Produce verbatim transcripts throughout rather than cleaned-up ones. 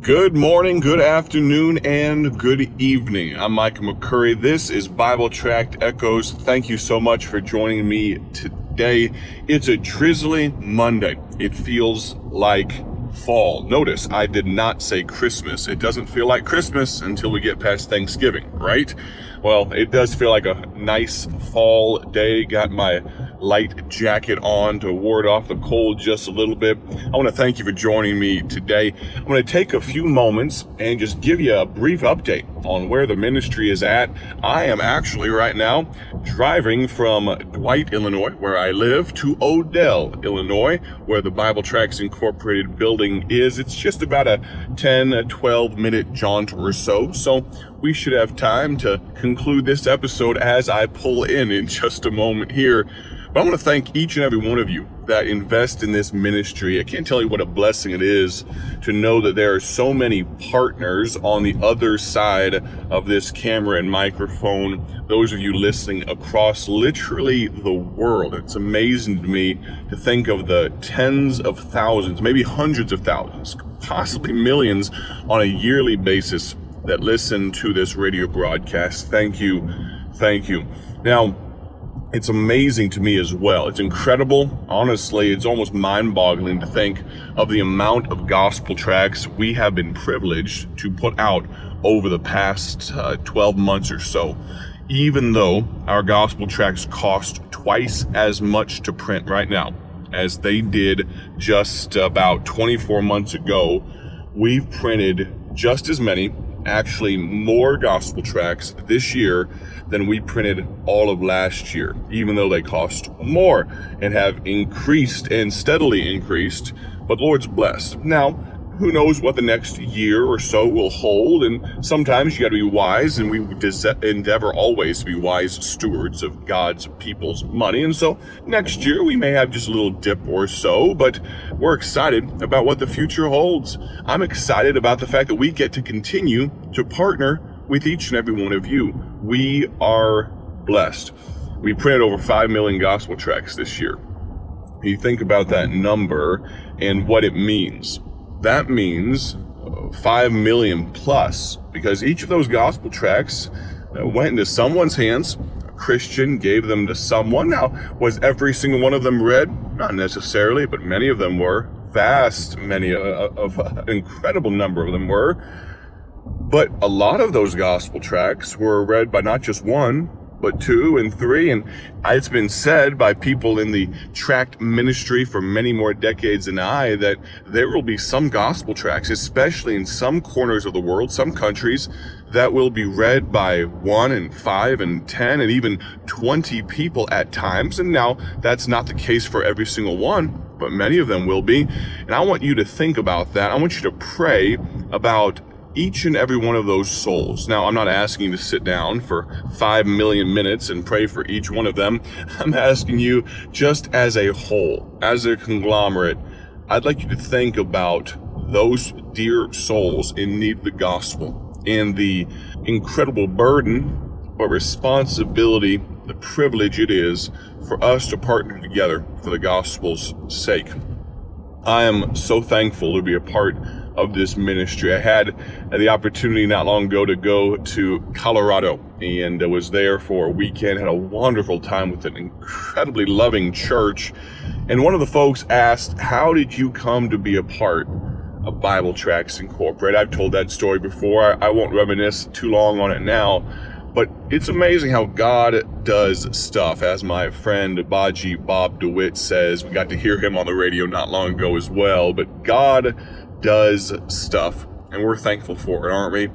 Good morning, good afternoon, and good evening. I'm Micah McCurry. This is Bible Tracked Echoes. Thank you so much for joining me today. It's a drizzly Monday. It feels like fall. Notice I did not say Christmas. It doesn't feel like Christmas until we get past Thanksgiving, right? Well, it does feel like a nice fall day. Got my light jacket on to ward off the cold just a little bit. I want to thank you for joining me today. I'm going to take a few moments and just give you a brief update on where the ministry is at. I am actually right now driving from Dwight, Illinois, where I live, to Odell, Illinois, where the Bible Tracks Incorporated building is. It's just about a ten, twelve minute jaunt or so. So we should have time to conclude this episode as I pull in in just a moment here. But I want to thank each and every one of you that invest in this ministry. I can't tell you what a blessing it is to know that there are so many partners on the other side of this camera and microphone, those of you listening across literally the world. It's amazing to me to think of the tens of thousands, maybe hundreds of thousands, possibly millions on a yearly basis that listen to this radio broadcast. Thank you. Thank you. Now, it's amazing to me as well. It's incredible. Honestly, it's almost mind-boggling to think of the amount of gospel tracks we have been privileged to put out over the past uh, twelve months or so, even though our gospel tracks cost twice as much to print right now as they did just about twenty-four months ago. We've printed just as many, actually more gospel tracks this year than we printed all of last year, even though they cost more and have increased and steadily increased. But Lord's blessed. Now, who knows what the next year or so will hold, and sometimes you got to be wise, and we endeavor always to be wise stewards of God's people's money. And so next year we may have just a little dip or so, but we're excited about what the future holds. I'm excited about the fact that we get to continue to partner with each and every one of you. We are blessed. We printed over five million gospel tracts this year. You think about that number and what it means. That means five million plus, because each of those gospel tracts went into someone's hands. A Christian gave them to someone. Now, was every single one of them read? Not necessarily, but many of them were. Vast, many of, an incredible number of them were. But a lot of those gospel tracts were read by not just one, but two and three. And it's been said by people in the tract ministry for many more decades than I that there will be some gospel tracts, especially in some corners of the world, some countries, that will be read by one and five and ten and even twenty people at times. And now that's not the case for every single one, but many of them will be. And I want you to think about that. I want you to pray about each and every one of those souls. Now, I'm not asking you to sit down for five million minutes and pray for each one of them. I'm asking you just as a whole, as a conglomerate, I'd like you to think about those dear souls in need of the gospel and the incredible burden or responsibility, the privilege it is for us to partner together for the gospel's sake. I am so thankful to be a part of this ministry. I had the opportunity not long ago to go to Colorado and was there for a weekend, had a wonderful time with an incredibly loving church. And one of the folks asked, how did you come to be a part of Bible Tracks Incorporated? I've told that story before. I, I won't reminisce too long on it now, but it's amazing how God does stuff. As my friend Baji Bob DeWitt says, we got to hear him on the radio not long ago as well, but God does stuff, and we're thankful for it, aren't we?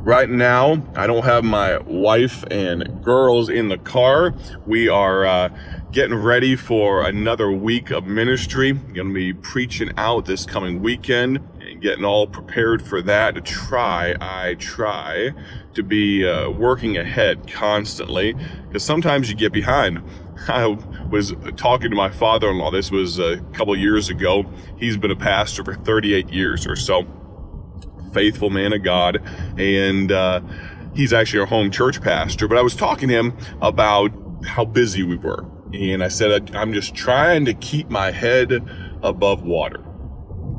Right now, I don't have my wife and girls in the car. We are uh, getting ready for another week of ministry. I'm going to be preaching out this coming weekend and getting all prepared for that. To try, I try to be uh, working ahead constantly, because sometimes you get behind. I was talking to my father-in-law. This was a couple years ago. He's been a pastor for thirty-eight years or so. Faithful man of God. And uh, he's actually our home church pastor. But I was talking to him about how busy we were. And I said, I'm just trying to keep my head above water.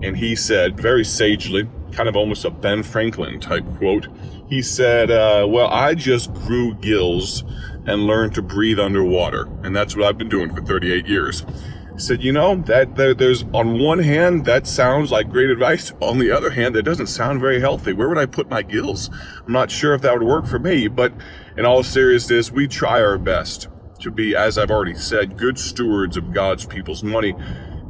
And he said, very sagely, kind of almost a Ben Franklin type quote. He said, uh, well, I just grew gills and learned to breathe underwater. And that's what I've been doing for thirty-eight years. He said, you know, that there, there's on one hand, that sounds like great advice. On the other hand, that doesn't sound very healthy. Where would I put my gills? I'm not sure if that would work for me, but in all seriousness, we try our best to be, as I've already said, good stewards of God's people's money.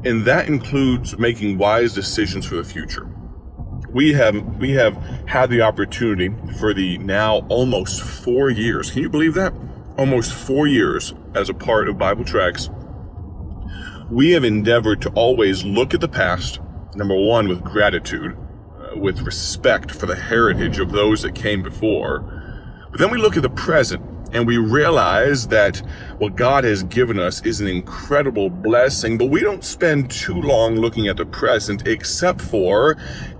And that includes making wise decisions for the future. We have we have had the opportunity for the now almost four years. Can you believe that? Almost four years as a part of Bible Tracks. We have endeavored to always look at the past, number one, with gratitude, uh, with respect for the heritage of those that came before. But then we look at the present. And we realize that what God has given us is an incredible blessing, but we don't spend too long looking at the present except for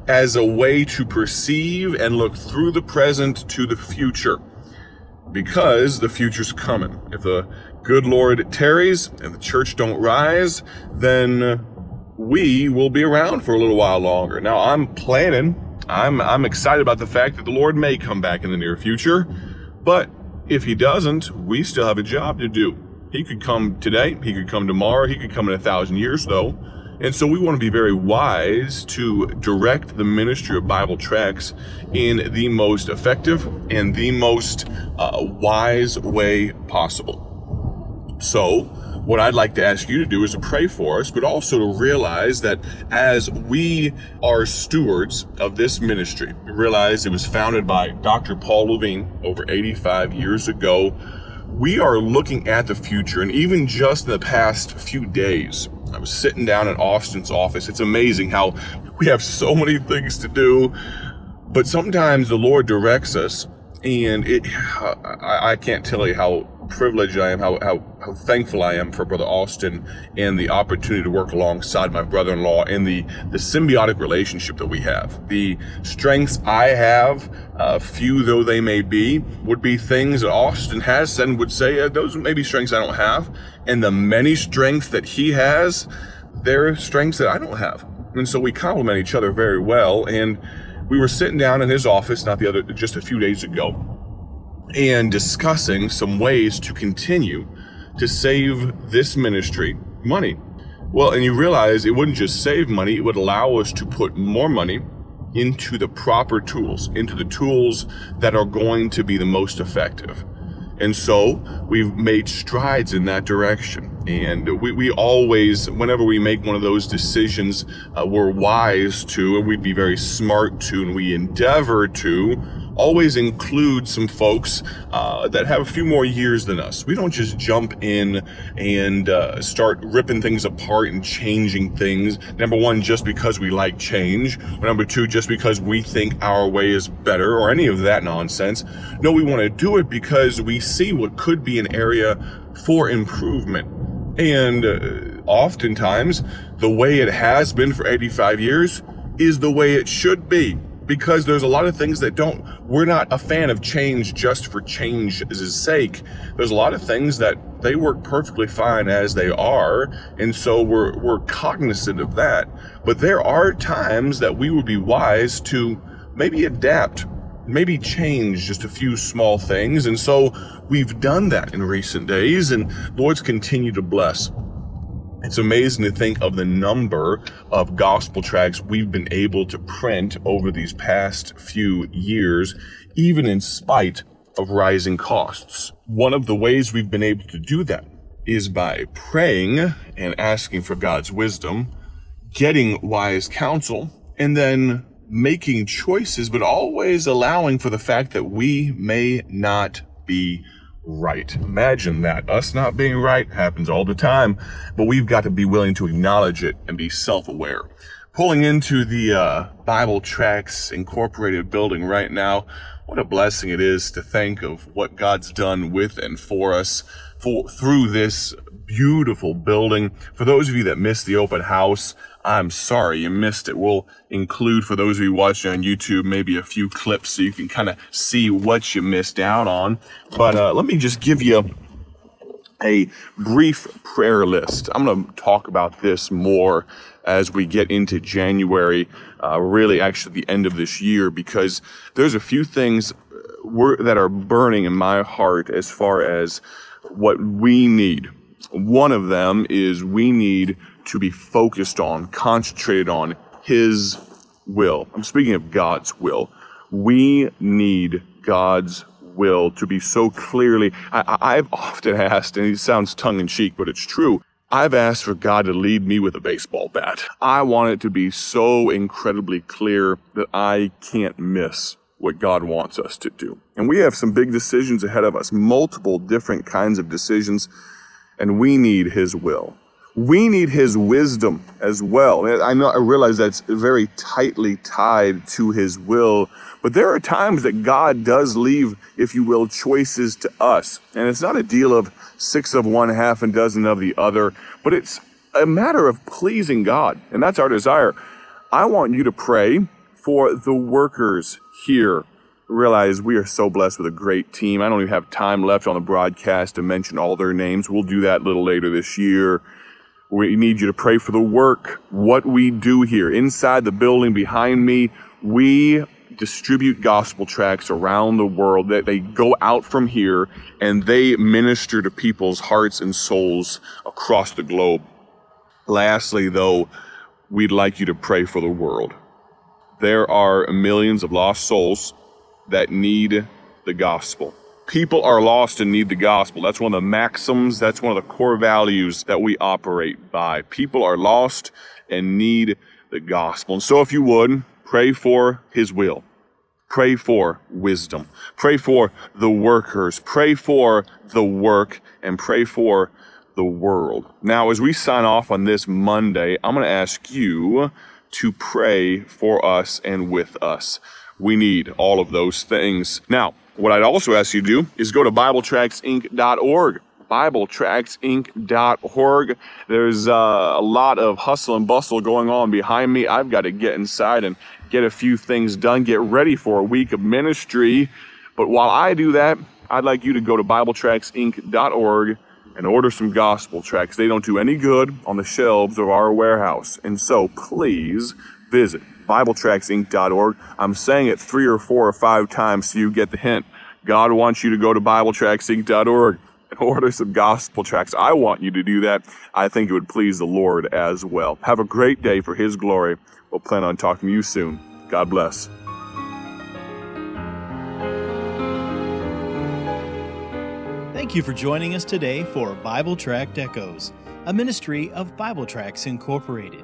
as a way to perceive and look through the present to the future, because the future's coming. If the good Lord tarries and the church don't rise, then we will be around for a little while longer. Now, I'm planning, I'm, I'm excited about the fact that the Lord may come back in the near future, but if he doesn't, we still have a job to do. He could come today, he could come tomorrow, he could come in a thousand years though. And so we want to be very wise to direct the ministry of Bible Tracks in the most effective and the most uh, wise way possible. So what I'd like to ask you to do is to pray for us, but also to realize that as we are stewards of this ministry, realize it was founded by Doctor Paul Levine over eighty-five years ago, we are looking at the future. And even just in the past few days, I was sitting down in Austin's office. It's amazing how we have so many things to do, but sometimes the Lord directs us, and it, I, I can't tell you how privileged I am, how, how, how thankful I am for Brother Austin and the opportunity to work alongside my brother-in-law and the, the symbiotic relationship that we have. The strengths I have, uh, few though they may be, would be things that Austin has and would say, uh, those may be strengths I don't have. And the many strengths that he has, they're strengths that I don't have. And so we complement each other very well. And we were sitting down in his office, not the other, just a few days ago, and discussing some ways to continue to save this ministry money. Well, and you realize it wouldn't just save money, it would allow us to put more money into the proper tools, into the tools that are going to be the most effective. And so we've made strides in that direction. And we, we always, whenever we make one of those decisions, uh, we're wise to, and we'd be very smart to, and we endeavor to always include some folks uh, that have a few more years than us. We don't just jump in and uh, start ripping things apart and changing things. Number one, just because we like change. Or number two, just because we think our way is better or any of that nonsense. No, we want to do it because we see what could be an area for improvement. And uh, oftentimes, the way it has been for eighty-five years is the way it should be, because there's a lot of things that don't, we're not a fan of change just for change's sake. There's a lot of things that they work perfectly fine as they are, and so we're we're cognizant of that. But there are times that we would be wise to maybe adapt, maybe change just a few small things. And so we've done that in recent days, and Lord's continue to bless. It's amazing to think of the number of gospel tracts we've been able to print over these past few years, even in spite of rising costs. One of the ways we've been able to do that is by praying and asking for God's wisdom, getting wise counsel, and then making choices, but always allowing for the fact that we may not be right. Imagine that. Us not being right happens all the time, but we've got to be willing to acknowledge it and be self-aware. Pulling into the uh, Bible Tracks Incorporated building right now, what a blessing it is to think of what God's done with and for us for, through this beautiful building. For those of you that missed the open house, I'm sorry you missed it. We'll include, for those of you watching on YouTube, maybe a few clips so you can kind of see what you missed out on. But uh, let me just give you a brief prayer list. I'm going to talk about this more as we get into January, uh, really actually the end of this year, because there's a few things we're, that are burning in my heart as far as what we need. One of them is we need to be focused on, concentrated on His will. I'm speaking of God's will. We need God's will to be so clearly. I, I've often asked, and it sounds tongue-in-cheek, but it's true. I've asked for God to lead me with a baseball bat. I want it to be so incredibly clear that I can't miss what God wants us to do. And we have some big decisions ahead of us, multiple different kinds of decisions, and we need His will. We need His wisdom as well. I know, I realize that's very tightly tied to His will, but there are times that God does leave, if you will, choices to us. And it's not a deal of six of one, half a dozen of the other, but it's a matter of pleasing God. And that's our desire. I want you to pray for the workers here. Realize we are so blessed with a great team. I don't even have time left on the broadcast to mention all their names. We'll do that a little later this year. We need you to pray for the work, what we do here, inside the building, behind me. We distribute gospel tracts around the world, that they go out from here and they minister to people's hearts and souls across the globe. Lastly, though, we'd like you to pray for the world. There are millions of lost souls that need the gospel. People are lost and need the gospel. That's one of the maxims. That's one of the core values that we operate by. People are lost and need the gospel. And so if you would, pray for His will. Pray for wisdom. Pray for the workers. Pray for the work, and pray for the world. Now, as we sign off on this Monday, I'm going to ask you to pray for us and with us. We need all of those things. Now, what I'd also ask you to do is go to Bible Tracks Inc dot org. Bible Tracks Inc dot org. There's uh, a lot of hustle and bustle going on behind me. I've got to get inside and get a few things done, get ready for a week of ministry. But while I do that, I'd like you to go to Bible Tracks Inc dot org and order some gospel tracts. They don't do any good on the shelves of our warehouse. And so please visit Bible Tracks Inc dot org. I'm saying it three or four or five times so you get the hint. God wants you to go to Bible Tracks Inc dot org and order some gospel tracts. I want you to do that. I think it would please the Lord as well. Have a great day for His glory. We'll plan on talking to you soon. God bless. Thank you for joining us today for Bible Tract Echoes, a ministry of Bible Tracks Incorporated.